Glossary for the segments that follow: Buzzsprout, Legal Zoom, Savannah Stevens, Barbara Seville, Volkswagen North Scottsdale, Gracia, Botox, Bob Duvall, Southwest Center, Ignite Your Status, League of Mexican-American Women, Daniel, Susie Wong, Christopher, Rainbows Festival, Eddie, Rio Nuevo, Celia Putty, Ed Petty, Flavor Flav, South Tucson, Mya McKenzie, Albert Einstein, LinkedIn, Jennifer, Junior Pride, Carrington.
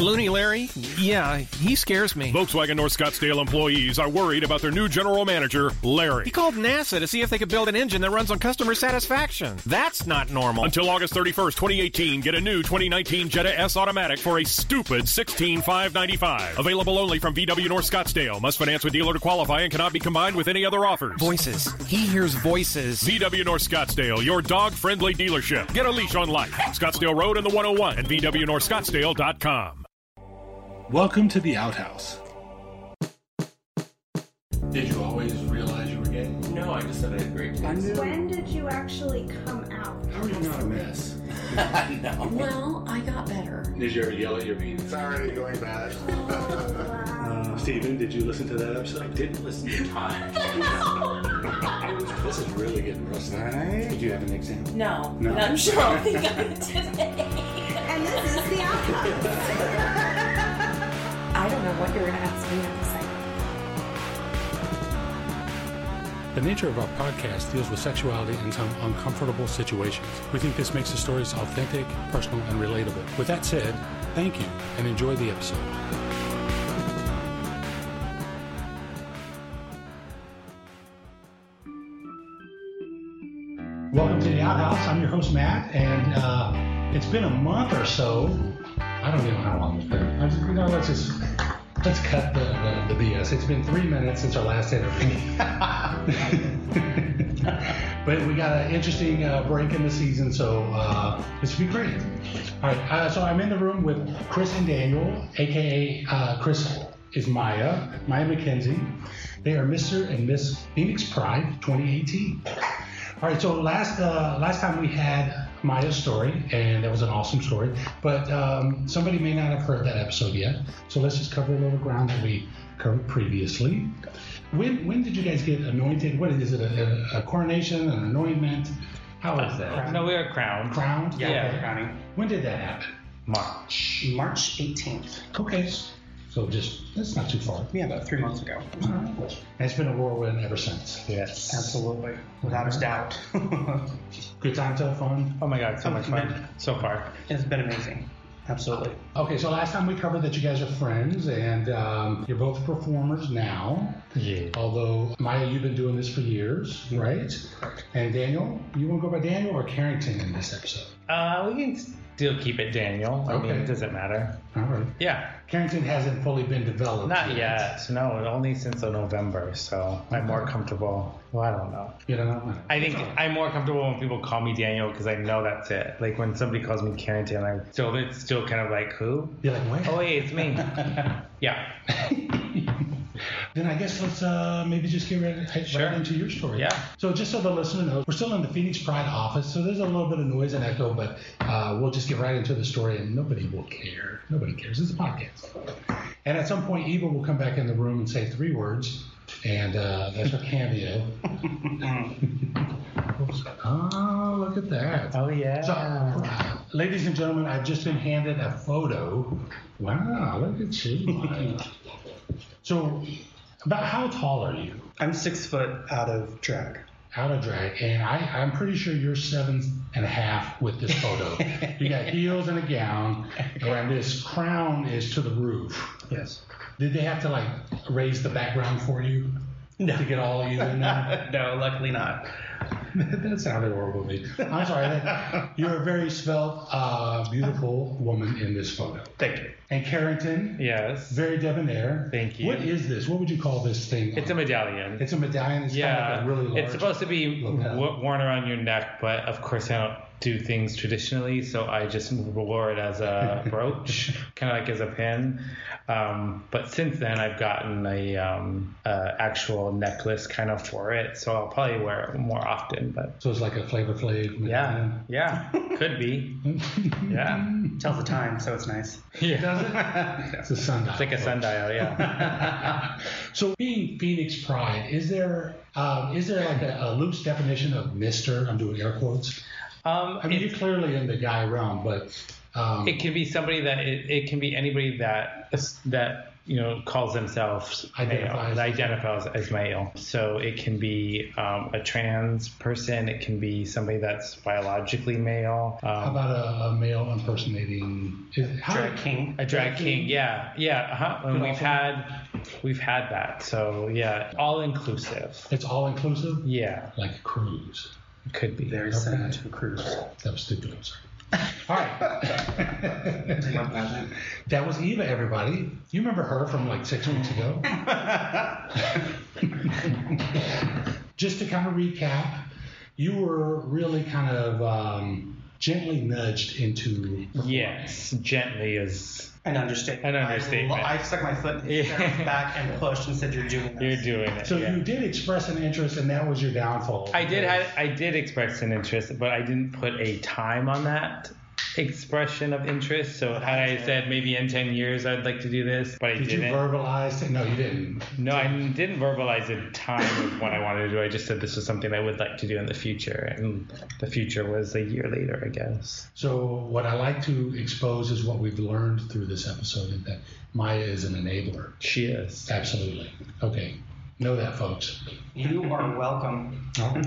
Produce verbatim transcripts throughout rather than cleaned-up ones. Looney Larry? Yeah, he scares me. Volkswagen North Scottsdale employees are worried about their new general manager, Larry. He called NASA to see if they could build an engine that runs on customer satisfaction. That's not normal. Until August thirty-first, twenty eighteen, get a new twenty nineteen Jetta S Automatic for a stupid sixteen thousand five hundred ninety-five dollars. Available only from V W North Scottsdale. Must finance with dealer to qualify and cannot be combined with any other offers. Voices. He hears voices. V W North Scottsdale, your dog-friendly dealership. Get a leash on life. Scottsdale Road and the one oh one at V W North Scottsdale dot com. Welcome to The OutHouse. Did you always realize you were gay? No, I just said I had great taste. When did you actually come out? How are you not a mess? No. Well, I got better. Did you ever yell at your beans? It's already going bad. Oh, wow. uh, Steven, did you listen to that episode? I didn't listen to time. No. This is really getting rough. Did you have an exam? No. No. I'm sure I think I did today. And this is The outcome. I don't know what you're going to ask me to say. The nature of our podcast deals with sexuality in some uncomfortable situations. We think this makes the stories authentic, personal, and relatable. With that said, thank you and enjoy the episode. Welcome to The OutHouse. I'm your host, Matt, and uh, it's been a month or so. I don't even know how long it's been. I just, you know, let's just let's cut the, the, the B S. It's been three minutes since our last interview. But we got an interesting uh, break in the season, so uh, this will be great. All right, uh, so I'm in the room with Chris and Daniel, a k a. Uh, Chris is Mya, Mya McKenzie. They are Mister and Miss Phoenix Pride twenty eighteen. All right, so last uh, last time we had Maya's story, and that was an awesome story, but um, somebody may not have heard that episode yet, so let's just cover a little ground that we covered previously. When when did you guys get anointed? What is it? A, a coronation? An anointment? How is that? Crown. No, we are crowned. Crowned? Yeah, yeah. We're crowning. When did that happen? March. March eighteenth. Okay. So just, that's not too far. Yeah, about three months ago. Mm-hmm. And it's been a whirlwind ever since. Yes. Absolutely. Without a doubt. Good time so far? Oh my God, so much fun so far. It's been amazing. Absolutely. Okay, so last time we covered that you guys are friends, and um, you're both performers now. Yeah. Although, Mya, you've been doing this for years, right? Correct. And Daniel, you want to go by Daniel or Carrington in this episode? Uh, we can still keep it Daniel. Okay. I mean, it doesn't matter. All right. Yeah. Carrington hasn't fully been developed Not yet. yet. No, only since November, so I'm okay. more comfortable. Well, I don't know. You don't know? I think right. I'm more comfortable when people call me Daniel because I know that's it. Like when somebody calls me Carrington, I'm still, it's still kind of like, who? You're like, what? Oh, hey, it's me. Yeah. Then I guess let's uh, maybe just get right, right sure. into your story. Yeah. So just so the listener knows, we're still in the Phoenix Pride office, so there's a little bit of noise and echo, but uh, we'll just get right into the story, and nobody will care. Nobody cares. It's a podcast. And at some point, Eva will come back in the room and say three words, and uh, that's her cameo. Oh, look at that. Oh, yeah. So, uh, ladies and gentlemen, I've just been handed a photo. Wow, look at you. So, about how tall are you? I'm six foot out of drag. Out of drag, and I, I'm pretty sure you're seven and a half with this photo. You got heels and a gown, and this crown is to the roof. Yes. Did they have to like raise the background for you no. to get all even? No, luckily not. That sounded horrible to me. I'm sorry. That, you're a very svelte, uh, beautiful woman in this photo. Thank you. And Carrington. Yes. Very debonair. Thank you. What is this? What would you call this thing? It's on? a medallion. It's a medallion. It's yeah. Kind of like a really large. It's supposed to be w- worn around your neck, but of course I don't do things traditionally, so I just wore it as a brooch, kind of like as a pin. Um, but since then, I've gotten a um, uh, actual necklace kind of for it, so I'll probably wear it more often. But so it's like a Flavor Flav. Yeah, yeah, could be. Yeah, tells the time, so it's nice. Yeah, does it? Yeah. It's a sundial. It's like a sundial, yeah. So being Phoenix Pride, is there um, is there like a, a loose definition of Mister? I'm doing air quotes. Um, I mean, you're clearly in the guy realm, but um, it can be somebody that it, it can be anybody that that you know, calls themselves identifies. male, identifies as male. So it can be um, a trans person. It can be somebody that's biologically male. Um, how about a, a male impersonating? Is, how drag king. A drag, drag king. king. Yeah. Yeah. Uh-huh. And we've had, we've had that. So yeah, all inclusive. It's all inclusive? Yeah. Like a cruise. It could be. Very similar to a cruise. That was stupid. I'm sorry. All right. That was Eva, everybody. You remember her from like six weeks ago? Just to kind of recap, you were really kind of um, gently nudged into performance. Yes, gently is an understatement. An understatement. I, I stuck my foot yeah. back and pushed and said, "You're doing this. You're doing it." So yeah. you did express an interest, and that was your downfall. I did. I, I did express an interest, but I didn't put a time on that expression of interest. So had I said maybe in ten years I'd like to do this, but I did didn't. Did you verbalize? No, you didn't. No, I didn't verbalize a time of what I wanted to do. I just said this was something I would like to do in the future, and the future was a year later, I guess. So what I like to expose is what we've learned through this episode, that Mya is an enabler. She is. Absolutely. Okay. Know that, folks. You are welcome. Oh.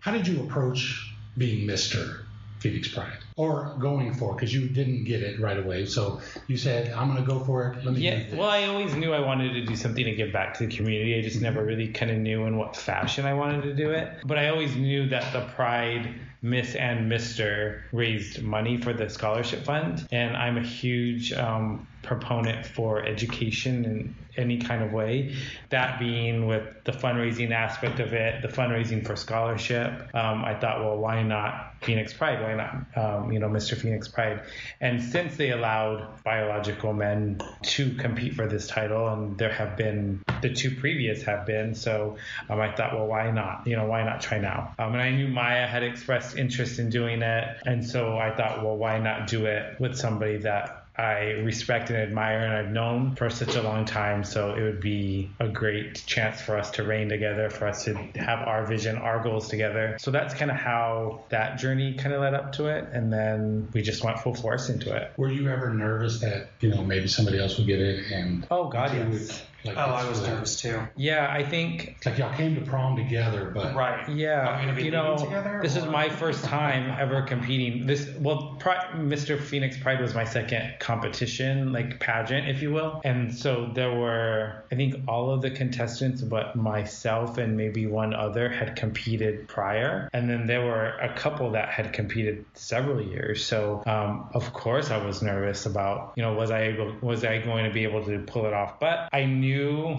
How did you approach being Mister Phoenix Pride, or going for, because you didn't get it right away, so you said, I'm going to go for it, let me yeah, do this. Well, I always knew I wanted to do something to give back to the community. I just mm-hmm. never really kind of knew in what fashion I wanted to do it, but I always knew that the Pride Miss and Mister raised money for the scholarship fund, and I'm a huge um, proponent for education in any kind of way, that being with the fundraising aspect of it, the fundraising for scholarship. Um, I thought, well, why not Phoenix Pride? Why not, um, you know, Mister Phoenix Pride? And since they allowed biological men to compete for this title, and there have been, the two previous have been, so um, I thought, well, why not? You know, why not try now? Um, and I knew Mya had expressed interest in doing it, and so I thought, well, why not do it with somebody that I respect and admire and I've known for such a long time, so it would be a great chance for us to reign together, for us to have our vision, our goals together. So that's kind of how that journey kind of led up to it, and then we just went full force into it. Were you ever nervous that, you know, maybe somebody else would get it? And oh, God, yes. Like oh, I was nervous too. Yeah, I think it's like y'all came to prom together, but right. Yeah, you know, together, this or? is my first time ever competing. This well, Pride, Mister Phoenix Pride was my second competition, like pageant, if you will. And so there were, I think, all of the contestants, but myself and maybe one other had competed prior, and then there were a couple that had competed several years. So, um, of course, I was nervous about, you know, was I able, was I going to be able to pull it off? But I knew. knew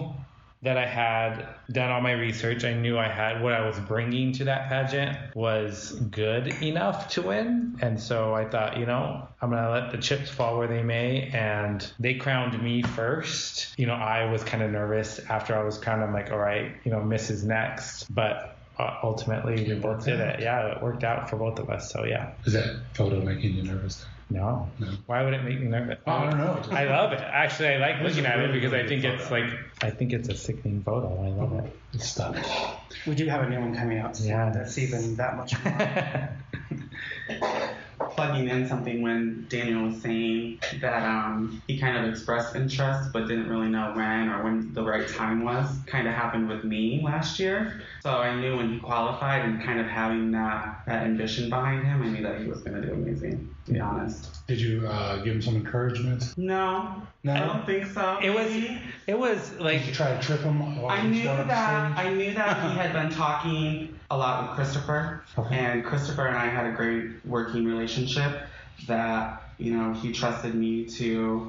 that I had done all my research. I knew I had what I was bringing to that pageant was good enough to win. And so I thought, you know, I'm going to let the chips fall where they may. And they crowned me first. You know, I was kind of nervous after I was crowned. I'm like, all right, you know, Miss is next. But uh, ultimately, we both did it. Yeah, it worked out for both of us. So, yeah. Is that photo making you nervous there? No. no. Why would it make me nervous? Oh, I don't know. I love it. Actually, I like looking at it because I think it's like, I think it's a sickening photo. I love it. It's stuff. We do have a new one coming out soon. Yeah. That's even that much more. Plugging in something when Daniel was saying that um, he kind of expressed interest but didn't really know when or when the right time was, kind of happened with me last year. So I knew when he qualified and kind of having that, that ambition behind him, I knew that he was going to do amazing, to be honest. Did you uh, give him some encouragement? No. No? I don't think so. It was, it was like... Did you try to trip him? While I, he knew that, I knew that he had been talking a lot with Christopher, okay. and Christopher and I had a great working relationship that, you know, he trusted me to,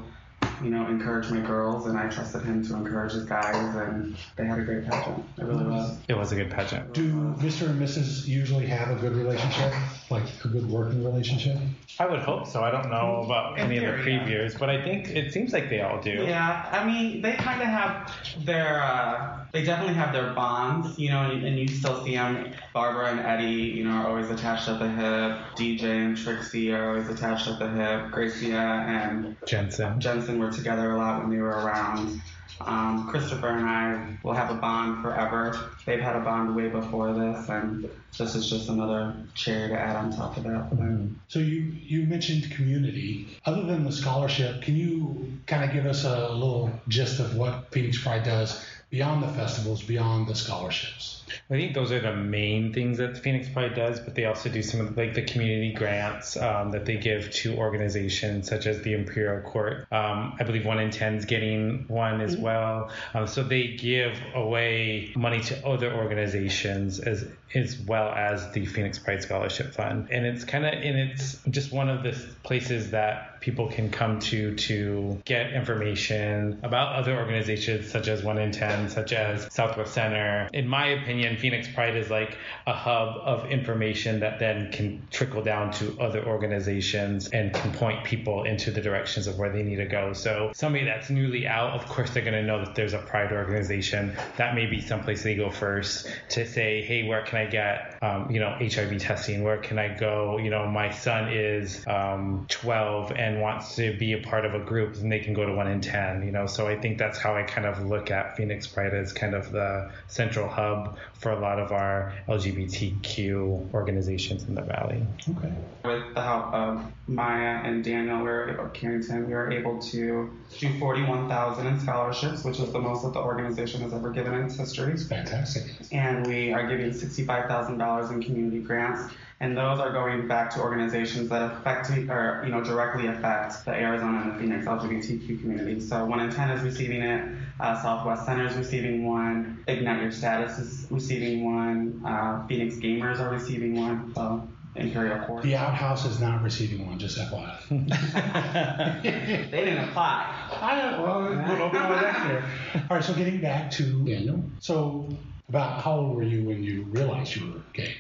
you know, encourage my girls, and I trusted him to encourage his guys, and they had a great pageant. It really was. It was a good pageant. Do Mister and Missus usually have a good relationship, like a good working relationship? I would hope so. I don't know about any of the previews, but I think it seems like they all do. Yeah, I mean, they kind of have their... Uh, They definitely have their bonds, you know, and, and you still see them. Barbara and Eddie, you know, are always attached at the hip. D J and Trixie are always attached at the hip. Gracia and Jensen. Jensen were together a lot when they were around. Um, Christopher and I will have a bond forever. They've had a bond way before this, and this is just another cherry to add on top of that for them. So you, you mentioned community. Other than the scholarship, can you kind of give us a little gist of what Phoenix Pride does beyond the festivals, beyond the scholarships? I think those are the main things that Phoenix Pride does, but they also do some of the, like the community grants um, that they give to organizations such as the Imperial Court. Um, I believe one in ten is getting one as well. Um, so they give away money to other organizations as as well as the Phoenix Pride Scholarship Fund. And it's kind of, and it's just one of the places that people can come to to get information about other organizations such as one in ten, such as Southwest Center. In my opinion, Phoenix Pride is like a hub of information that then can trickle down to other organizations and can point people into the directions of where they need to go. So somebody that's newly out, of course, they're going to know that there's a Pride organization. That may be someplace they go first to say, hey, where can I get, um, you know, H I V testing? Where can I go? You know, my son is um, twelve and wants to be a part of a group, and they can go to one in ten, you know. So I think that's how I kind of look at Phoenix Pride as kind of the central hub for a lot of our L G B T Q organizations in the Valley. Okay. With the help of Mya and Daniel, we're, or Carrington, we were able to do forty-one thousand in scholarships, which is the most that the organization has ever given in its history. Fantastic. And we are giving sixty-five thousand dollars in community grants. And those are going back to organizations that affect, or, you know, directly affect the Arizona and the Phoenix L G B T Q community. So one in ten is receiving it. Uh, Southwest Center is receiving one. Ignite Your Status is receiving one. Uh, Phoenix Gamers are receiving one. So Imperial Court. The OutHouse is not receiving one, just F Y I. They didn't apply. I don't, well, we'll open all that here. All right, so getting back to Daniel. So about how old were you when you realized you were gay?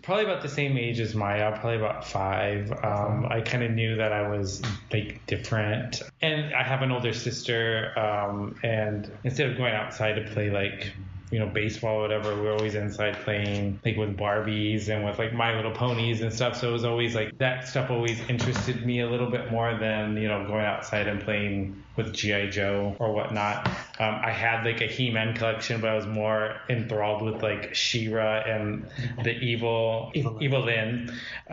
Probably about the same age as Mya, probably about five. Um, I kind of knew that I was like different. And I have an older sister, um, and instead of going outside to play like, you know, baseball or whatever, we were always inside playing like with Barbies and with like My Little Ponies and stuff. So it was always like that stuff always interested me a little bit more than, you know, going outside and playing with G I Joe or whatnot. Um, I had like a He-Man collection, but I was more enthralled with like She-Ra and the evil, evil, evil Lynn. Um,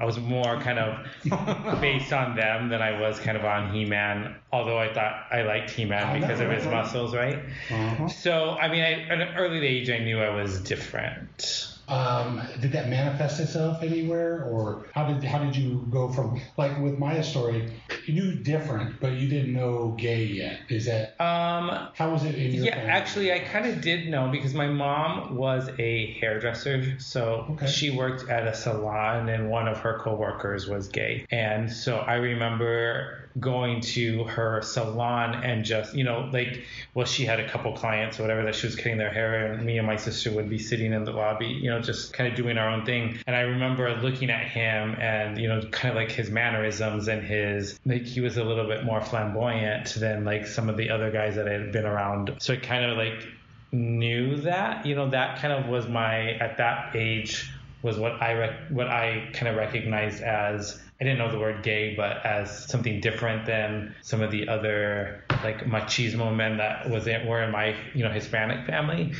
I was more kind of based on them than I was kind of on He-Man, although I thought I liked He-Man because of his muscles, right? Uh-huh. So, I mean, I, at an early age, I knew I was different. Um, did that manifest itself anywhere, or how did how did you go from, like with Mya's story, you knew different, but you didn't know gay yet? Is that um, how was it in your yeah, family? Yeah, actually, I kind of did know because my mom was a hairdresser, so okay. She worked at a salon, and one of her coworkers was gay, and so I remember going to her salon and just, you know, like, well, she had a couple clients or whatever that she was cutting their hair, and me and my sister would be sitting in the lobby, you know, just kind of doing our own thing. And I remember looking at him and, you know, kind of like his mannerisms and his, like, he was a little bit more flamboyant than like some of the other guys that I had been around. So I kind of like knew that, you know, that kind of was my, at that age was what I, rec- what I kind of recognized as, I didn't know the word gay, but as something different than some of the other like machismo men that was in, were in my, you know, Hispanic family.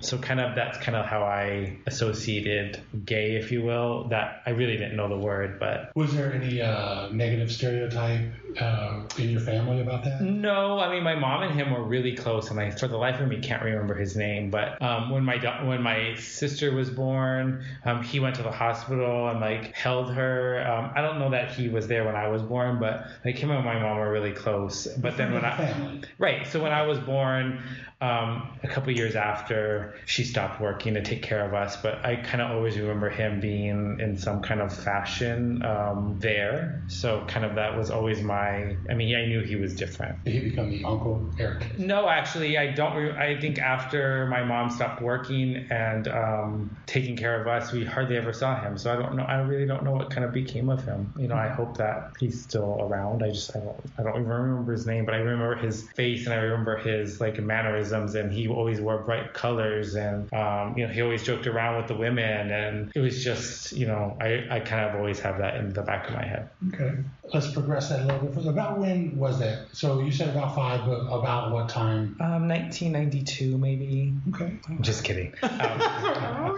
So kind of that's kind of how I associated gay, if you will, that I really didn't know the word. But was there any uh, negative stereotype uh, in your family about that? No. I mean, my mom and him were really close, and I, for the life of me, can't remember his name. But um, when my do- when my sister was born, um, he went to the hospital and, like, held her. Um, I don't know that he was there when I was born, but, like, him and my mom were really close. But then when I... Family. Right. So when I was born... Um, a couple years after, she stopped working to take care of us, but I kind of always remember him being in some kind of fashion um, there. So kind of that was always my, I mean, I knew he was different. Did he become the Uncle Eric? No, actually, I don't, re- I think after my mom stopped working and um, taking care of us, we hardly ever saw him. So I don't know, I really don't know what kind of became of him. You know, I hope that he's still around. I just, I don't, I don't even remember his name, but I remember his face and I remember his like mannerisms. And he always wore bright colors, and um, you know, he always joked around with the women, and it was just, you know, I, I kind of always have that in the back of my head. Okay. let's progress that a little bit further. About when was that? So you said about five, but about what time? Um, nineteen ninety-two, maybe. Okay. I'm just kidding. Um, um,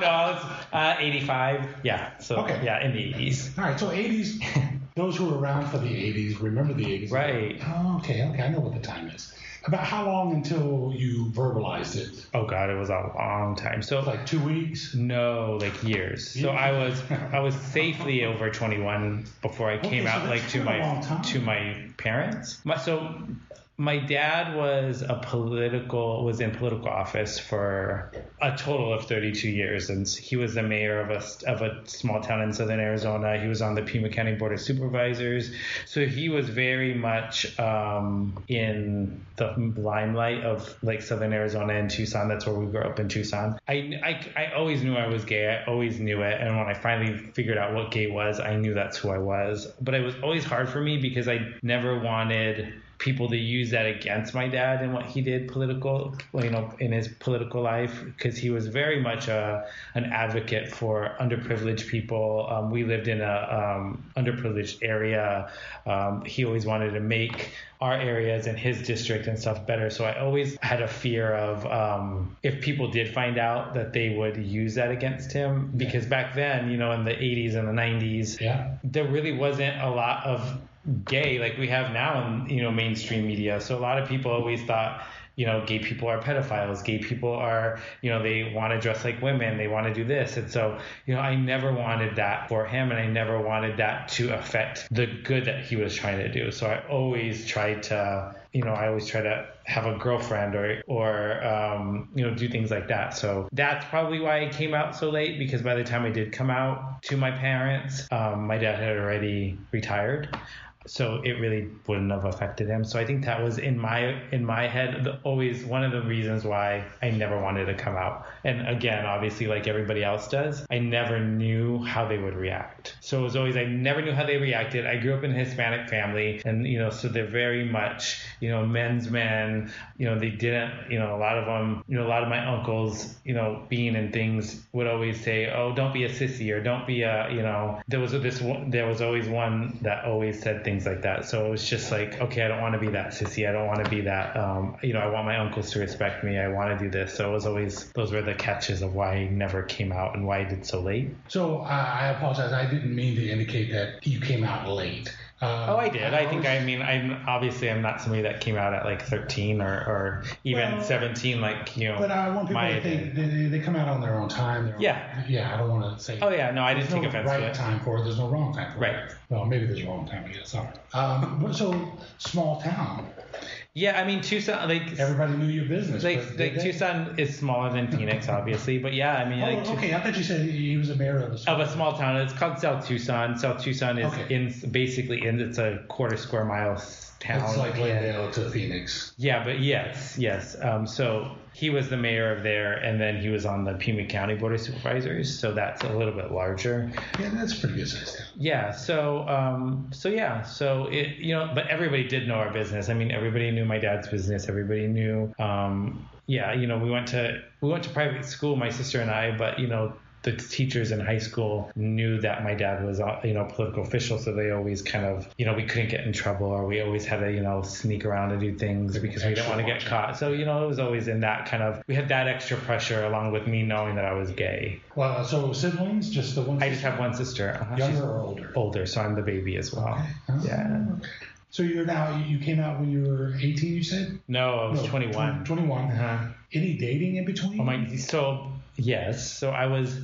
no, it's uh, eighty-five. Yeah. So okay. Yeah, in the eighties. All right. So eighties. Those who were around for the eighties remember the eighties. Right. Oh, okay. Okay. I know what the time is. About how long until you verbalized it? Oh, God, it was a long time. So like two weeks? No, like years. years. So I was I was safely over twenty-one before I okay, came so out like to my to my parents. My, so my dad was a political was in political office for a total of thirty-two years, and he was the mayor of a of a small town in southern Arizona. He was on the Pima County Board of Supervisors, so he was very much um, in the limelight of like southern Arizona and Tucson. That's where we grew up in Tucson. I, I, I always knew I was gay. I always knew it, and when I finally figured out what gay was, I knew that's who I was. But it was always hard for me because I never wanted people to use that against my dad and what he did political, you know, in his political life, because he was very much a an advocate for underprivileged people. Um, we lived in a um, underprivileged area. Um, he always wanted to make our areas and his district and stuff better. So I always had a fear of um, if people did find out that they would use that against him, because back then, you know, in the eighties and the nineties, yeah. there really wasn't a lot of gay like we have now in, you know, mainstream media. So a lot of people always thought, you know, gay people are pedophiles, gay people are, you know, they want to dress like women, they want to do this. And so, you know, I never wanted that for him, and I never wanted that to affect the good that he was trying to do. So I always tried to, you know, I always try to have a girlfriend or, or um, you know, do things like that. So that's probably why I came out so late, because by the time I did come out to my parents, um, my dad had already retired. So it really wouldn't have affected him. So I think that was in my in my head the, always one of the reasons why I never wanted to come out. And again, obviously, like everybody else does, I never knew how they would react. So it was always I never knew how they reacted. I grew up in a Hispanic family, and you know, so they're very much, you know, men's men. You know, they didn't, you know, a lot of them, you know, a lot of my uncles, you know, being in things would always say, oh, don't be a sissy, or don't be a, you know, there was this one, there was always one that always said things like that. So it was just like, okay, I don't want to be that sissy, I don't want to be that, um, you know, I want my uncles to respect me, I want to do this. So it was always, those were the catches of why I never came out and why I did so late. So uh, I apologize, I didn't mean to indicate that you came out late. Um, oh, I did. I, I think, I mean, I'm obviously I'm not somebody that came out at like thirteen or, or even well, seventeen, like, you know. But I want people to think they, they come out on their own time. Their yeah. Own, yeah, I don't want to say. Oh, yeah, no, I didn't take no offense right to it. There's no right time for it. There's no wrong time for right. it. Right. Well, maybe there's a wrong time, I guess. Sorry. Um, but so, small town. Yeah, I mean, Tucson, like... Everybody knew your business. Like, like Tucson is smaller than Phoenix, obviously, but yeah, I mean... Oh, like, okay, I thought you said he was a mayor of a small town. Of a small town. It's called South Tucson. South Tucson is okay. in basically, in, it's a quarter square mile town. It's like Glendale to Phoenix. Yeah, but yes, yes. Um, so... He was the mayor of there, and then he was on the Pima County Board of Supervisors, so that's a little bit larger. Yeah, that's pretty good size town. Yeah, so, um, so yeah, so it, you know, but everybody did know our business. I mean, everybody knew my dad's business. Everybody knew, um, yeah, you know, we went to we went to private school, my sister and I, but you know, the teachers in high school knew that my dad was, you know, a political official, so they always kind of, you know, we couldn't get in trouble, or we always had to, you know, sneak around and do things because we didn't want to get caught. So, you know, it was always in that kind of, we had that extra pressure along with me knowing that I was gay. Well, so siblings, just the one sister? I just have one sister. Uh-huh. Younger or older? Older, so I'm the baby as well. Okay. Oh, yeah. Okay. So you're now, you came out when you were eighteen, you said? No, I was no, twenty-one. twenty, twenty-one. Uh-huh. Any dating in between? Oh my, so... Yes. So I was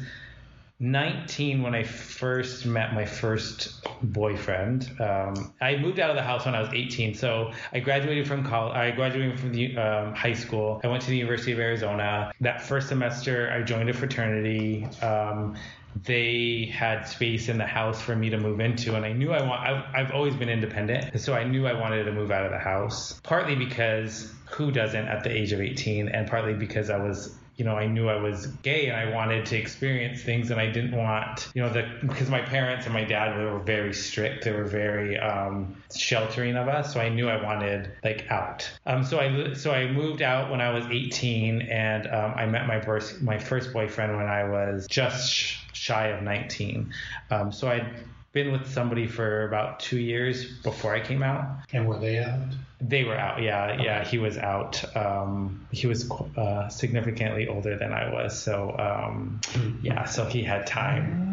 nineteen when I first met my first boyfriend. Um, I moved out of the house when I was eighteen. So I graduated from college. I graduated from the, um, high school. I went to the University of Arizona. That first semester, I joined a fraternity. Um, they had space in the house for me to move into, and I knew I want. I've, I've always been independent, so I knew I wanted to move out of the house. Partly because who doesn't at the age of eighteen, and partly because I was. You know, I knew I was gay and I wanted to experience things, and I didn't want, you know, the, because my parents and my dad were very strict. They were very um, sheltering of us. So I knew I wanted like out. Um, so I, so I moved out when I was eighteen, and um, I met my first, my first boyfriend when I was just shy of nineteen. Um, so I been with somebody for about two years before I came out. And were they out? They were out. Yeah. Yeah. Okay. He was out. Um, he was uh, significantly older than I was. So, um, yeah. So he had time.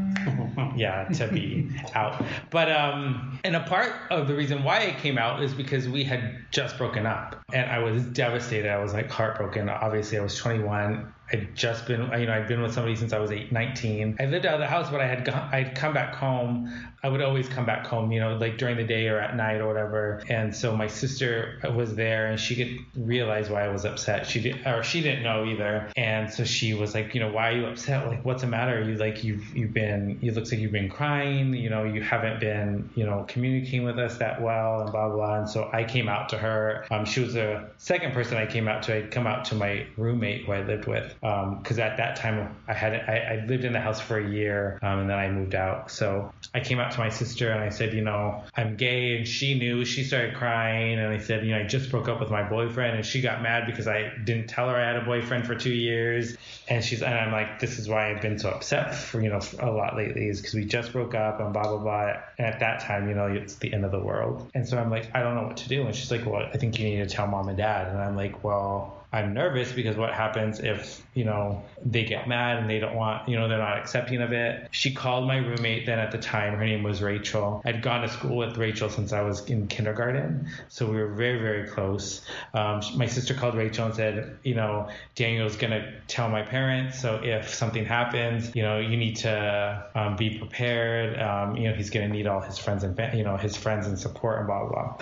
yeah, to be out. But um, and a part of the reason why I came out is because we had just broken up, and I was devastated. I was like heartbroken. Obviously, I was twenty-one. I'd just been, you know, I'd been with somebody since I was nineteen. I lived out of the house, but I had gone, I'd come back home. I would always come back home, you know, like during the day or at night or whatever. And so my sister was there, and she could realize why I was upset. She did, or she didn't know either. And so she was like, you know, why are you upset? Like, what's the matter? You like, you've you've been, it looks like you've been crying. You know, you haven't been, you know, communicating with us that well, and blah blah. And so I came out to her. Um, she was the second person I came out to. I'd come out to my roommate who I lived with. Because um, at that time I had I, I lived in the house for a year, um, and then I moved out. So I came out to my sister and I said, you know, I'm gay, and she knew. She started crying, and I said, you know, I just broke up with my boyfriend, and she got mad because I didn't tell her I had a boyfriend for two years. And she's and I'm like, this is why I've been so upset for you know for a lot lately, is because we just broke up and blah blah blah. And at that time, you know, it's the end of the world. And so I'm like, I don't know what to do. And she's like, well, I think you need to tell mom and dad. And I'm like, well, I'm nervous because what happens if, you know, they get mad and they don't want, you know, they're not accepting of it. She called my roommate then at the time. Her name was Rachel. I'd gone to school with Rachel since I was in kindergarten. So we were very, very close. Um, my sister called Rachel and said, you know, Daniel's going to tell my parents. So if something happens, you know, you need to um, be prepared. Um, you know, he's going to need all his friends and, you know, his friends and support and blah, blah, blah.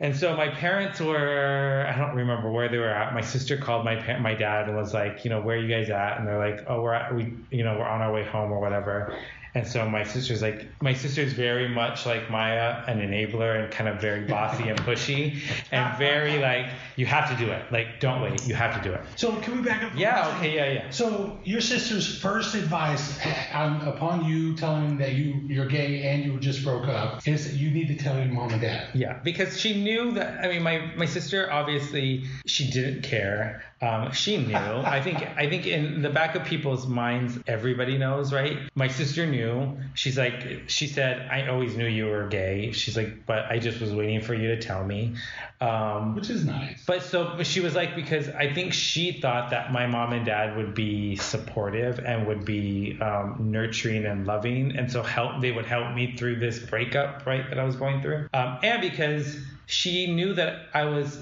And so my parents were, I don't remember where they were at. My sister called my pa- my dad and was like, you know, where are you guys at? And they're like, oh, we're at, we, you know, we're on our way home or whatever. And so my sister's like, my sister's very much like Mya, an enabler, and kind of very bossy and pushy, and very like, you have to do it. Like, don't wait, you have to do it. So can we back up? Yeah, okay, yeah, yeah. So your sister's first advice on, upon you telling that you, you're gay and you just broke up is that you need to tell your mom and dad. Yeah, because she knew that, I mean, my, my sister, obviously, she didn't care. Um, she knew. I think I think in the back of people's minds, everybody knows, right? My sister knew. She's like, she said, I always knew you were gay. She's like, but I just was waiting for you to tell me. Um, Which is nice. But so but she was like, because I think she thought that my mom and dad would be supportive and would be um, nurturing and loving. And so help they would help me through this breakup, right, that I was going through. Um, and because she knew that I was,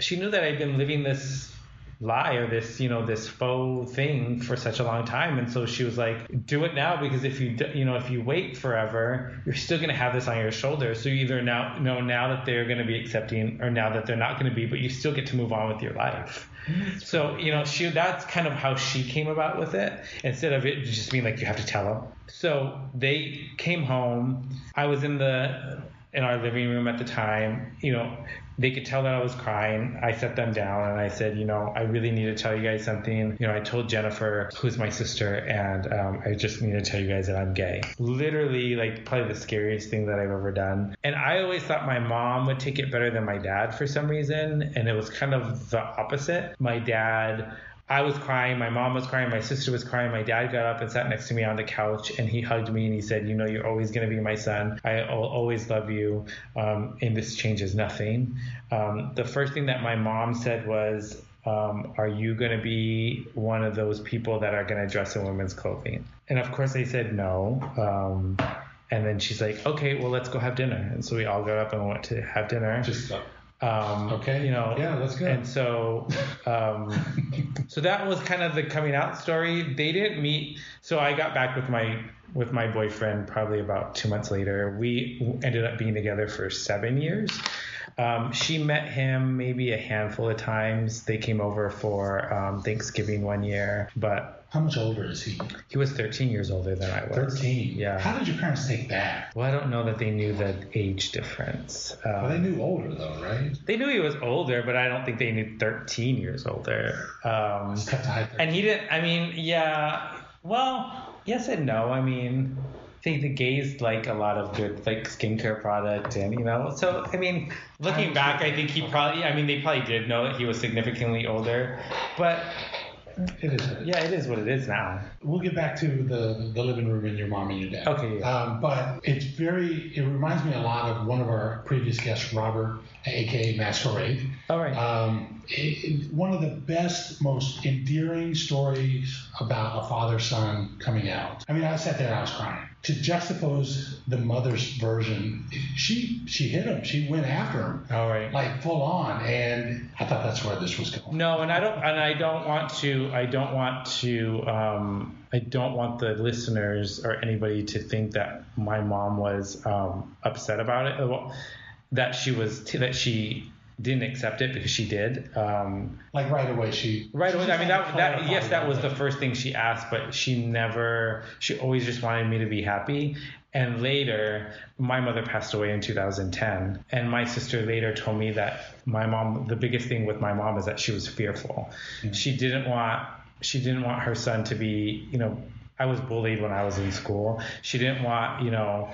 she knew that I'd been living this lie or this, you know, this faux thing for such a long time. And so she was like, do it now, because if you, you know, if you wait forever, you're still going to have this on your shoulders. So you either now know now that they're going to be accepting or now that they're not going to be, but you still get to move on with your life. So, you know, she, that's kind of how she came about with it, instead of it just being like, you have to tell them. So they came home. I was in the, in our living room at the time, you know, they could tell that I was crying. I set them down and I said, you know, I really need to tell you guys something. You know, I told Jennifer, who's my sister, and um, I just need to tell you guys that I'm gay. Literally, like, probably the scariest thing that I've ever done. And I always thought my mom would take it better than my dad for some reason. And it was kind of the opposite. My dad... I was crying, my mom was crying, my sister was crying, my dad got up and sat next to me on the couch, and he hugged me and he said, you know, you're always going to be my son. I will always love you, um, and this changes nothing. Um, the first thing that my mom said was, um, are you going to be one of those people that are going to dress in women's clothing? And of course I said no. Um, and then she's like, okay, well, let's go have dinner. And so we all got up and went to have dinner. Just uh- Um, okay. You know, yeah, that's good. And so, um, so that was kind of the coming out story. They didn't meet. So I got back with my, with my boyfriend probably about two months later. We ended up being together for seven years. Um, she met him maybe a handful of times. They came over for, um, Thanksgiving one year, but. How much older is he? He was thirteen years older than I was. thirteen? Yeah. How did your parents take that? Well, I don't know that they knew the age difference. Um, well, they knew older, though, right? They knew he was older, but I don't think they knew thirteen years older. Um, and he didn't, I mean, yeah. Well, yes and no. I mean, I think the gays like a lot of good, like, skincare product and, you know. So, I mean, looking back, I think he probably, I mean, they probably did know that he was significantly older, but... It is. What it is. Yeah, it is what it is now. We'll get back to the, the living room and your mom and your dad. Okay. Yeah. Um, but it's very, it reminds me a lot of one of our previous guests, Robert, a k a. Masquerade. All right. Um, it, it, one of the best, most endearing stories about a father-son coming out. I mean, I sat there and I was crying. To juxtapose the mother's version, she she hit him. She went after him. All right. Like full on. And I thought that's where this was going. No, and I don't and I don't want to I don't want to um I don't want the listeners or anybody to think that my mom was um upset about it, that she was t- that she didn't accept it, because she did. Um, like right away, she right away. I mean, that that yes, that was the first thing she asked, but she never. She always just wanted me to be happy. And later, my mother passed away in two thousand ten, and my sister later told me that my mom. The biggest thing with my mom is that she was fearful. Mm-hmm. She didn't want. She didn't want her son to be. You know, I was bullied when I was in school. She didn't want. You know.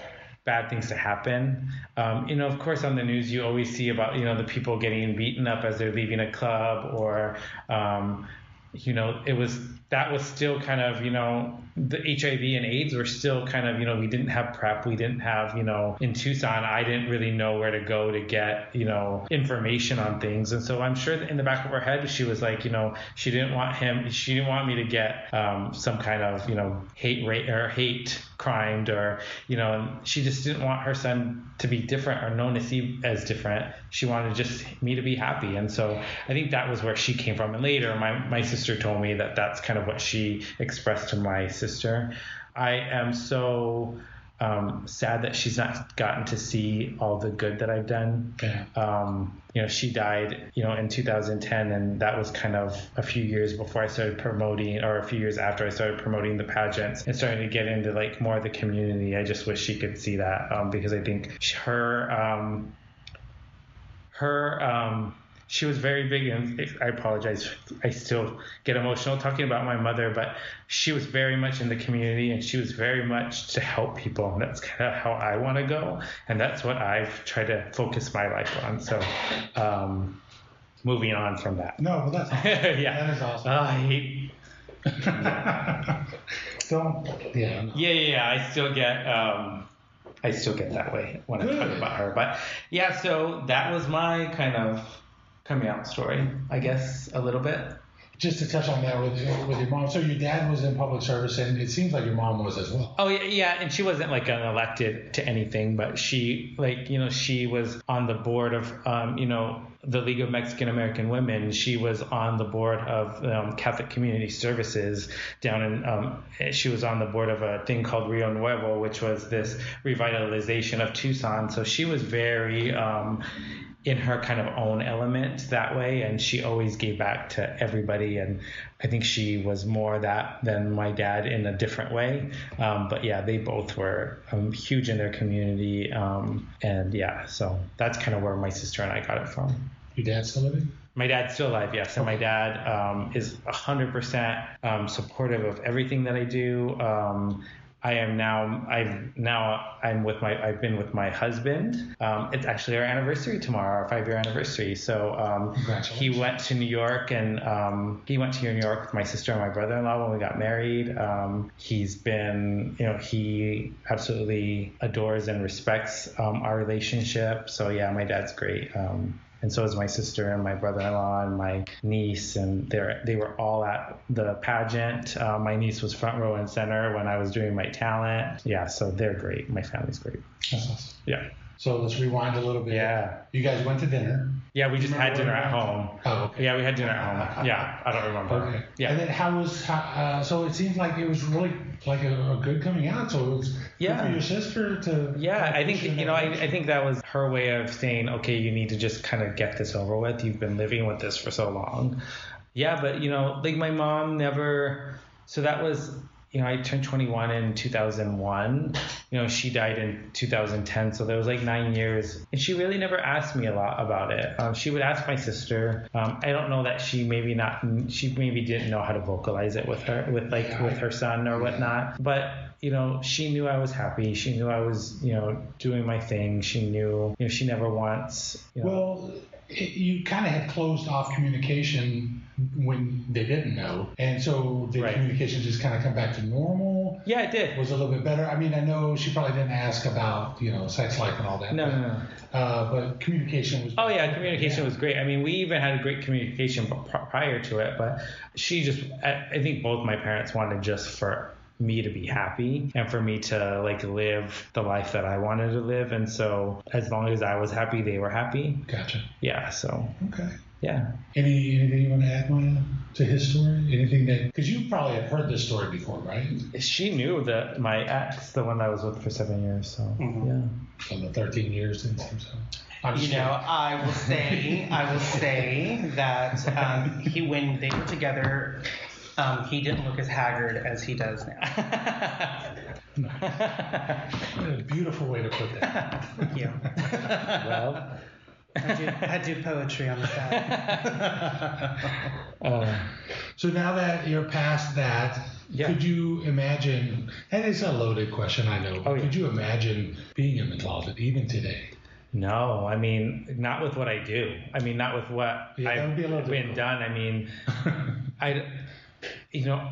Bad things to happen. Um, you know, of course, on the news, you always see about, you know, the people getting beaten up as they're leaving a club, or, um, you know, it was, that was still kind of, you know, the H I V and AIDS were still kind of, you know, we didn't have PrEP. We didn't have, you know, in Tucson, I didn't really know where to go to get, you know, information on things. And so I'm sure that in the back of her head, she was like, you know, she didn't want him, she didn't want me to get um, some kind of, you know, hate rate or hate crimed, or, you know, she just didn't want her son to be different or known as, as different. She wanted just me to be happy. And so I think that was where she came from. And later, my, my sister told me that that's kind of what she expressed to my sister. I am so um, sad that she's not gotten to see all the good that I've done. Yeah. Um, you know, she died, you know, in two thousand ten, and that was kind of a few years before I started promoting, or a few years after I started promoting the pageants and starting to get into like more of the community. I just wish she could see that um, because I think her, um, her, um, she was very big, and I apologize, I still get emotional talking about my mother, but she was very much in the community, and she was very much to help people, and that's kind of how I want to go, and that's what I've tried to focus my life on. So um, moving on from that. No, but that's awesome. Yeah. That is awesome. Uh, I hate... Don't... Yeah, no. yeah, yeah, yeah, I still get... Um, I still get that way when I talk about her, but yeah, so that was my kind of... coming out story, I guess, a little bit. Just to touch on that with with your mom. So your dad was in public service, and it seems like your mom was as well. Oh, yeah, yeah. And she wasn't, like, an elected to anything, but she, like, you know, she was on the board of, um, you know, the League of Mexican-American Women. She was on the board of um, Catholic Community Services down in, um, she was on the board of a thing called Rio Nuevo, which was this revitalization of Tucson. So she was very... Um, in her kind of own element that way, and she always gave back to everybody, and I think she was more that than my dad in a different way, um, but yeah, they both were um, huge in their community, um, and yeah, so that's kind of where my sister and I got it from. Your dad's still living? My dad's still alive, yes, and my dad um, is one hundred percent um, supportive of everything that I do. Um, I am now, I've now, I'm with my, I've been with my husband. Um, it's actually our anniversary tomorrow, our five year anniversary. So um, he went to New York and um, he went to New York with my sister and my brother-in-law when we got married. Um, he's been, you know, he absolutely adores and respects um, our relationship. So yeah, my dad's great. Um, And so is my sister and my brother-in-law and my niece, and they they were all at the pageant. Uh, my niece was front row and center when I was doing my talent. Yeah, so they're great. My family's great. That's awesome. Yeah. So let's rewind a little bit. Yeah. You guys went to dinner. Yeah, we just had dinner at home. Oh, okay. Yeah, we had dinner at home. Yeah, I don't remember. Okay. Yeah. And then how was how, uh, so it seems like it was really like a, a good coming out. So it was yeah. good for your sister to. Yeah, I think you know I, I think that was her way of saying, okay, you need to just kind of get this over with. You've been living with this for so long. Yeah, but you know, like my mom never. So that was. You know, I turned twenty-one in two thousand one, you know, she died in two thousand ten. So there was like nine years and she really never asked me a lot about it. Um, she would ask my sister. Um, I don't know that she maybe not, she maybe didn't know how to vocalize it with her, with like with her son or whatnot. But, you know, she knew I was happy. She knew I was, you know, doing my thing. She knew, you know, she never wants. You know, well, you kind of had closed off communication when they didn't know. And so the right. communication just kind of come back to normal. Yeah, it did. Was a little bit better. I mean, I know she probably didn't ask about, you know, sex life and all that. No, but, no, no. Uh, but communication was... Oh, yeah, communication yeah. was great. I mean, we even had a great communication prior to it, but she just... I, I think both my parents wanted just for... me to be happy and for me to like live the life that I wanted to live, and so as long as I was happy, they were happy. Gotcha. Yeah. So. Okay. Yeah. Any anything you want to add, Mya, to his story? Anything that because you probably have heard this story before, right? She knew that my ex, the one I was with for seven years, so mm-hmm. yeah. From the thirteen years in terms of. I'm you sure. know, I will say, I will say that um, he when they were together. Um, he didn't look as haggard as he does now. Nice. Beautiful way to put that. Thank you. Well, I do, I do poetry on the side. uh, so now that you're past that, yeah. could you imagine? And it's a loaded question, I know. But oh, yeah. Could you imagine being in the closet even today? No, I mean, not with what I do. I mean, not with what yeah, I've be been done. I mean, I. You know,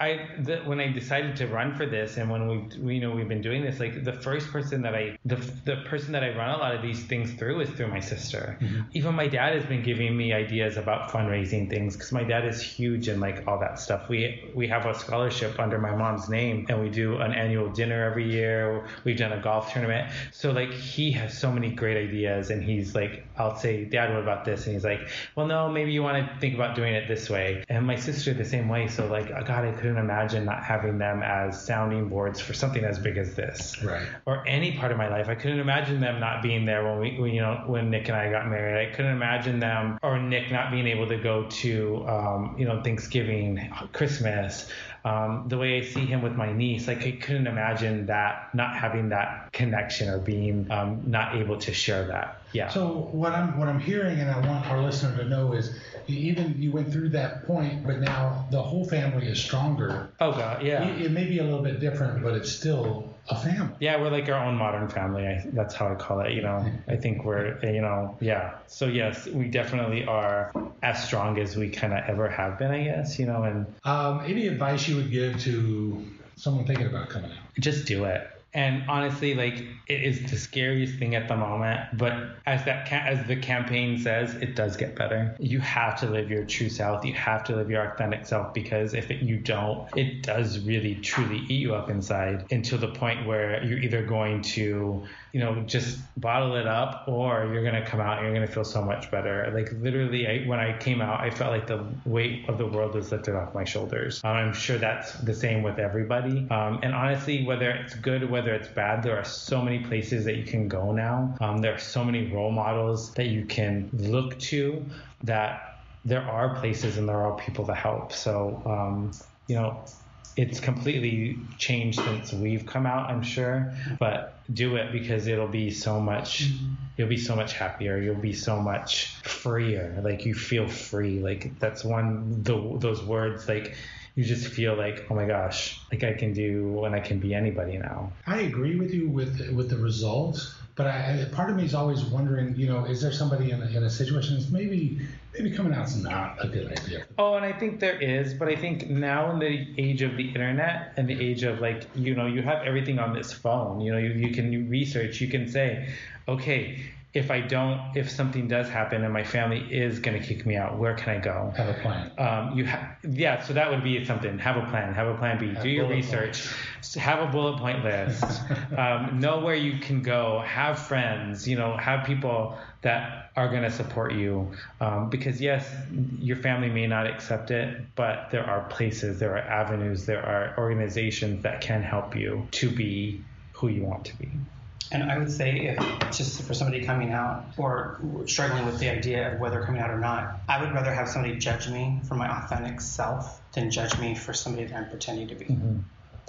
I the, when I decided to run for this, and when we, we you know, we've been doing this, like the first person that I, the the person that I run a lot of these things through is through my sister. Mm-hmm. Even my dad has been giving me ideas about fundraising things because my dad is huge in like all that stuff. We we have a scholarship under my mom's name, and we do an annual dinner every year. We've done a golf tournament, so like he has so many great ideas, and he's like. I'll say, Dad, what about this? And he's like, well, no, maybe you want to think about doing it this way. And my sister the same way. So like, oh, God, I couldn't imagine not having them as sounding boards for something as big as this. Right. Or any part of my life. I couldn't imagine them not being there when we, when, you know, when Nick and I got married. I couldn't imagine them or Nick not being able to go to, um, you know, Thanksgiving, Christmas. Um, the way I see him with my niece, like I couldn't imagine that not having that connection or being um, not able to share that. Yeah. So what I'm what I'm hearing, and I want our listener to know, is even you went through that point, but now the whole family is stronger. Oh God, yeah. It, it may be a little bit different, but it's still a family. Yeah, we're like our own modern family. I, that's how I call it. You know, I think we're you know yeah. So yes, we definitely are as strong as we kind of ever have been. I guess you know. And um, any advice you would give to someone thinking about coming out? Just do it. And honestly, like it is the scariest thing at the moment, but as that ca- as the campaign says, it does get better. You have to live your true self. You have to live your authentic self, because if it, you don't, it does really truly eat you up inside until the point where you're either going to, you know, just bottle it up, or you're going to come out and you're going to feel so much better. Like literally, I, when I came out, I felt like the weight of the world was lifted off my shoulders. Um, I'm sure that's the same with everybody. Um, and honestly, whether it's good, whether Whether it's bad, there are so many places that you can go now. Um, there are so many role models that you can look to, that there are places and there are people to help. So, um, you know, it's completely changed since we've come out, I'm sure, but do it, because it'll be so much, mm-hmm. you'll be so much happier. You'll be so much freer. Like you feel free. Like that's one, the, those words, like, you just feel like, oh my gosh, like I can do and I can be anybody now. I agree with you with with the results, but I, part of me is always wondering, you know, is there somebody in a, in a situation that's maybe maybe coming out's not a good idea? Oh, and I think there is, but I think now in the age of the internet and the age of like, you know, you have everything on this phone. You know, you, you can research, you can say, okay, if I don't, if something does happen and my family is going to kick me out, where can I go? Have a plan. Um, you ha- yeah, so that would be something. Have a plan. Have a plan B. Have Do your research. Points. Have a bullet point list. um, know where you can go. Have friends. You know, have people that are going to support you. Um, because, yes, your family may not accept it, but there are places, there are avenues, there are organizations that can help you to be who you want to be. And I would say, if just for somebody coming out or struggling with the idea of whether coming out or not, I would rather have somebody judge me for my authentic self than judge me for somebody that I'm pretending to be. Mm-hmm.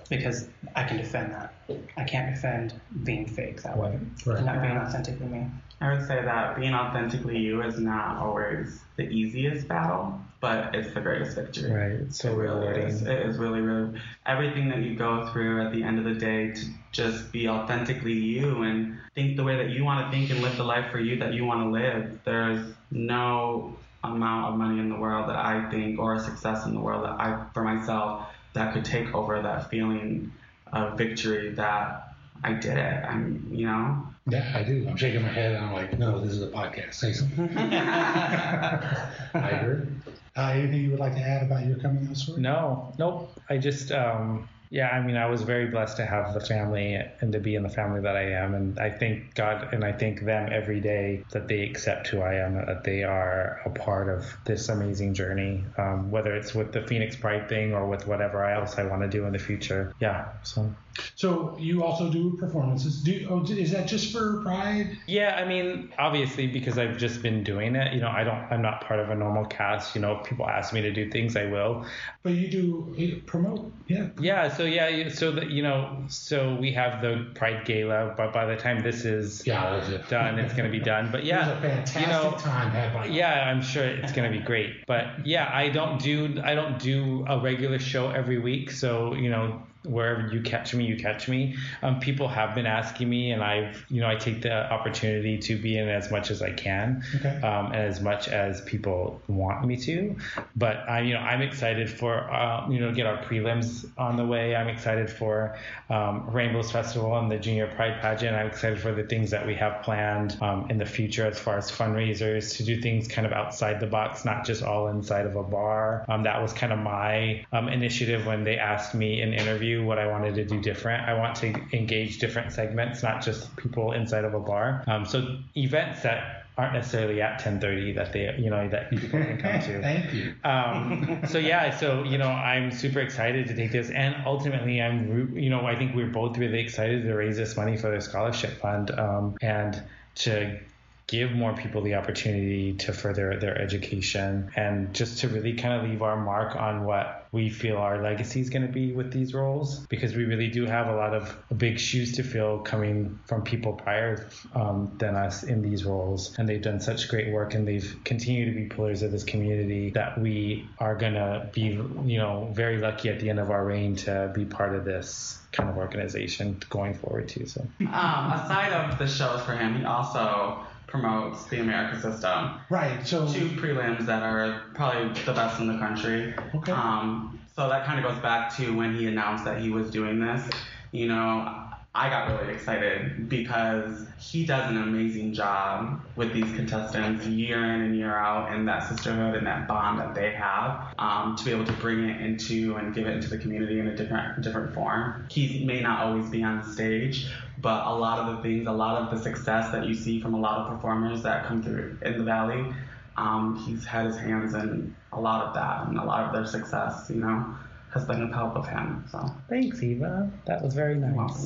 Because I can defend that. I can't defend being fake that way. Right. And not being authentic with me. I would say that being authentically you is not always the easiest battle, but it's the greatest victory. Right. It's so rewarding. It is. It is really, really. Everything that you go through at the end of the day to just be authentically you and think the way that you want to think and live the life for you that you want to live. There's no amount of money in the world that I think, or success in the world that I, for myself, that could take over that feeling of victory that I did it. I'm, you know? Yeah, I do. I'm shaking my head and I'm like, no, this is a podcast. Say something. I heard. Uh, anything you would like to add about your coming out story? No, nope. I just, um, yeah, I mean, I was very blessed to have the family and to be in the family that I am. And I thank God and I thank them every day that they accept who I am, that they are a part of this amazing journey, um, whether it's with the Phoenix Pride thing or with whatever else I want to do in the future. Yeah, so... So you also do performances. Do oh, is that just for Pride? Yeah, I mean, obviously because I've just been doing it. You know, I don't. I'm not part of a normal cast. You know, if people ask me to do things, I will. But you do you promote, yeah. Yeah. So yeah. So that you know. So we have the Pride Gala, but by the time this is yeah, uh, it. done, it's going to be done. But yeah, it was a fantastic you know, time having. Yeah, I'm sure it's going to be great. But yeah, I don't do. I don't do a regular show every week. So you know. Wherever you catch me, you catch me. Um, people have been asking me, and I've, you know, I take the opportunity to be in as much as I can, okay. um, and as much as people want me to. But I, you know, I'm excited for, uh, you know, get our prelims on the way. I'm excited for um, Rainbows Festival and the Junior Pride Pageant. I'm excited for the things that we have planned um, in the future as far as fundraisers to do things kind of outside the box, not just all inside of a bar. Um, that was kind of my um, initiative when they asked me in interview. What I wanted to do different. I want to engage different segments, not just people inside of a bar. Um, so events that aren't necessarily at ten thirty that they, you know, that people can come to. Thank you. Um, so yeah, so, you know, I'm super excited to take this. And ultimately I'm, you know, I think we're both really excited to raise this money for the scholarship fund um, and to give more people the opportunity to further their education and just to really kind of leave our mark on what we feel our legacy is going to be with these roles, because we really do have a lot of big shoes to fill coming from people prior um, than us in these roles. And they've done such great work and they've continued to be pillars of this community that we are going to be, you know, very lucky at the end of our reign to be part of this kind of organization going forward too. So um, aside of the shows for him, he also promotes the American system. Right. So two prelims that are probably the best in the country. Okay. Um, so that kind of goes back to when he announced that he was doing this. You know, I got really excited because he does an amazing job with these contestants year in and year out, and that sisterhood and that bond that they have um, to be able to bring it into and give it into the community in a different different form. He may not always be on stage, but a lot of the things, a lot of the success that you see from a lot of performers that come through in the Valley, um, he's had his hands in a lot of that and a lot of their success, you know, has been a help of him. So thanks, Eva. That was very nice. Welcome.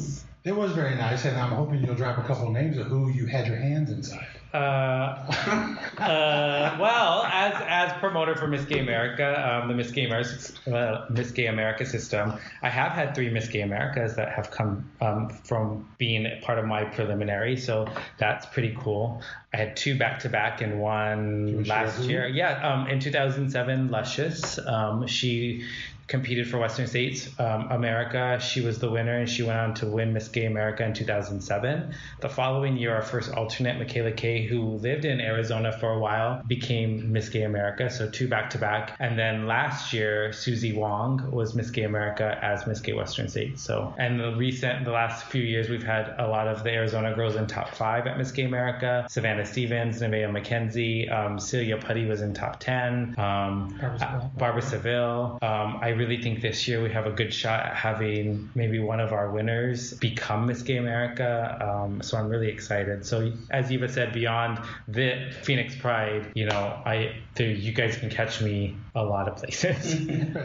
It was very nice, and I'm hoping you'll drop a couple of names of who you had your hands inside. Uh, uh, well, as as promoter for Miss Gay America, um, the Miss Gay America, uh, Miss Gay America system, I have had three Miss Gay Americas that have come um, from being part of my preliminary, so that's pretty cool. I had two back-to-back and one last year. Yeah, um, in two thousand seven, Luscious. Um, she competed for Western States um, America. She was the winner, and she went on to win Miss Gay America in two thousand seven. The following year, our first alternate, Michaela Kay, who lived in Arizona for a while, became Miss Gay America, so two back-to-back. And then last year, Susie Wong was Miss Gay America as Miss Gay Western States. So, and the recent, the last few years, we've had a lot of the Arizona girls in top five at Miss Gay America. Savannah Stevens, Mya McKenzie, um, Celia Putty was in top ten, um, Barbara, Barbara Seville. Um, I really think this year we have a good shot at having maybe one of our winners become Miss Gay America. Um, so I'm really excited. So as Eva said, beyond the Phoenix Pride, you know, I there, you guys can catch me a lot of places.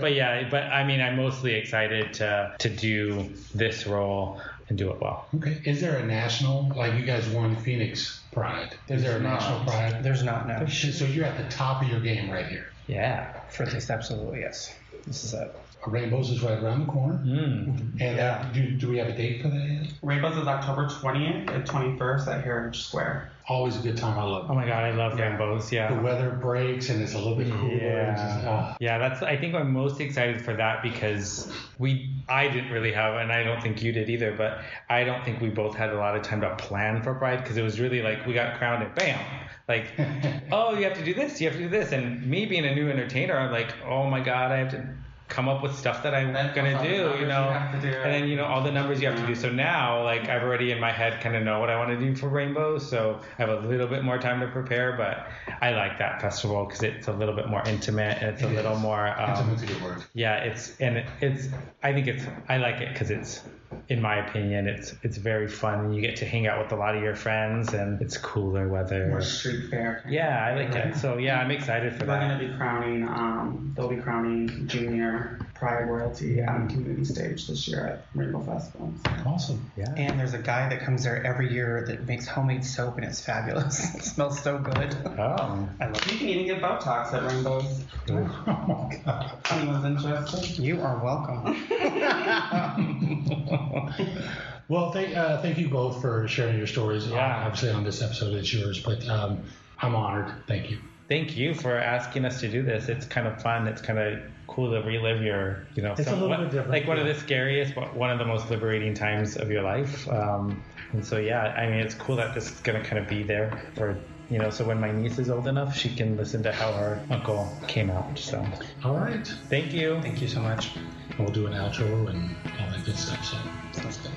But yeah, but I mean, I'm mostly excited to to do this role and do it well. Okay. Is there a national, like you guys won Phoenix Pride? Is there a national pride? There's not, no. So you're at the top of your game right here. Yeah, for this, absolutely, yes. This is it. Rainbows is right around the corner. Mm. And yeah. that, do, do we have a date for that yet? Rainbows is October twentieth and twenty-first at Heritage Square. Always a good time. I love it. Oh my God, I love yeah. Rainbows. Yeah. The weather breaks and it's a little bit cooler. Yeah. Just, oh. Yeah, that's, I think I'm most excited for that because we, I didn't really have, and I don't think you did either, but I don't think we both had a lot of time to plan for Pride because it was really like we got crowned and bam. Like, oh, you have to do this, you have to do this. And me being a new entertainer, I'm like, oh my God, I have to come up with stuff that I'm That's gonna do, you know, you do. And then, you know, all the numbers you have to do. So now, like, I've already in my head kind of know what I want to do for Rainbows, so I have a little bit more time to prepare. But I like that festival because it's a little bit more intimate. And it's it a little is. more. Um, Intimate's a good word. Yeah, it's and it's. I think it's. I like it because it's. In my opinion, it's it's very fun. You get to hang out with a lot of your friends, and it's cooler weather. More street fair. Yeah, I like it. So yeah, I'm excited for We're that. We're gonna be crowning. Um, they'll be crowning junior Pride royalty on community stage this year at Rainbow Festival. Awesome. Yeah. And there's a guy that comes there every year that makes homemade soap, and it's fabulous. It smells so good. Oh. I love it. You can even get Botox at Rainbows. Oh my God. Anyone's interested? You are welcome. Well, thank uh, thank you both for sharing your stories. Yeah. Obviously, on this episode, it's yours, but um, I'm honored. Thank you. Thank you for asking us to do this. It's kind of fun. It's kind of cool to relive your, you know, it's some, a little what, bit different. Like yeah. one of the scariest, but one of the most liberating times of your life. Um, and so, yeah, I mean, it's cool that this is going to kind of be there for. You know, so when my niece is old enough, she can listen to how her uncle came out. So, all right. Thank you. Thank you so much. And we'll do an outro and all that good stuff. So, sounds good.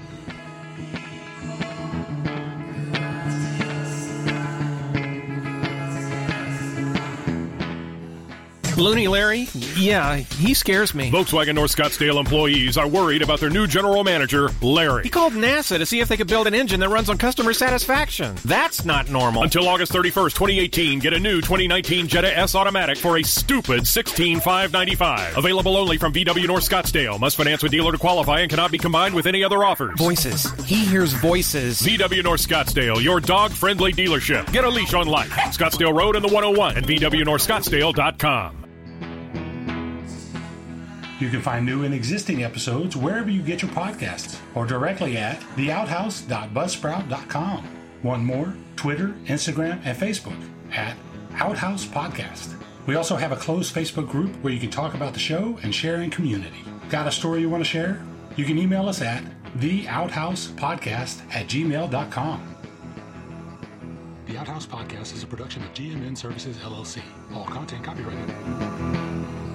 Looney Larry? Yeah, he scares me. Volkswagen North Scottsdale employees are worried about their new general manager, Larry. He called NASA to see if they could build an engine that runs on customer satisfaction. That's not normal. Until August thirty-first, twenty eighteen, get a new twenty nineteen Jetta S Automatic for a stupid sixteen thousand five hundred ninety-five dollars. Available only from V W North Scottsdale. Must finance with dealer to qualify and cannot be combined with any other offers. Voices. He hears voices. V W North Scottsdale, your dog-friendly dealership. Get a leash on life. Scottsdale Road and the one oh one at V W North Scottsdale dot com. You can find new and existing episodes wherever you get your podcasts or directly at the outhouse dot buzzsprout dot com. One more, Twitter, Instagram, and Facebook at Outhouse Podcast. We also have a closed Facebook group where you can talk about the show and share in community. Got a story you want to share? You can email us at the outhouse podcast at gmail dot com. The Outhouse Podcast is a production of G M N Services, L L C. All content copyrighted.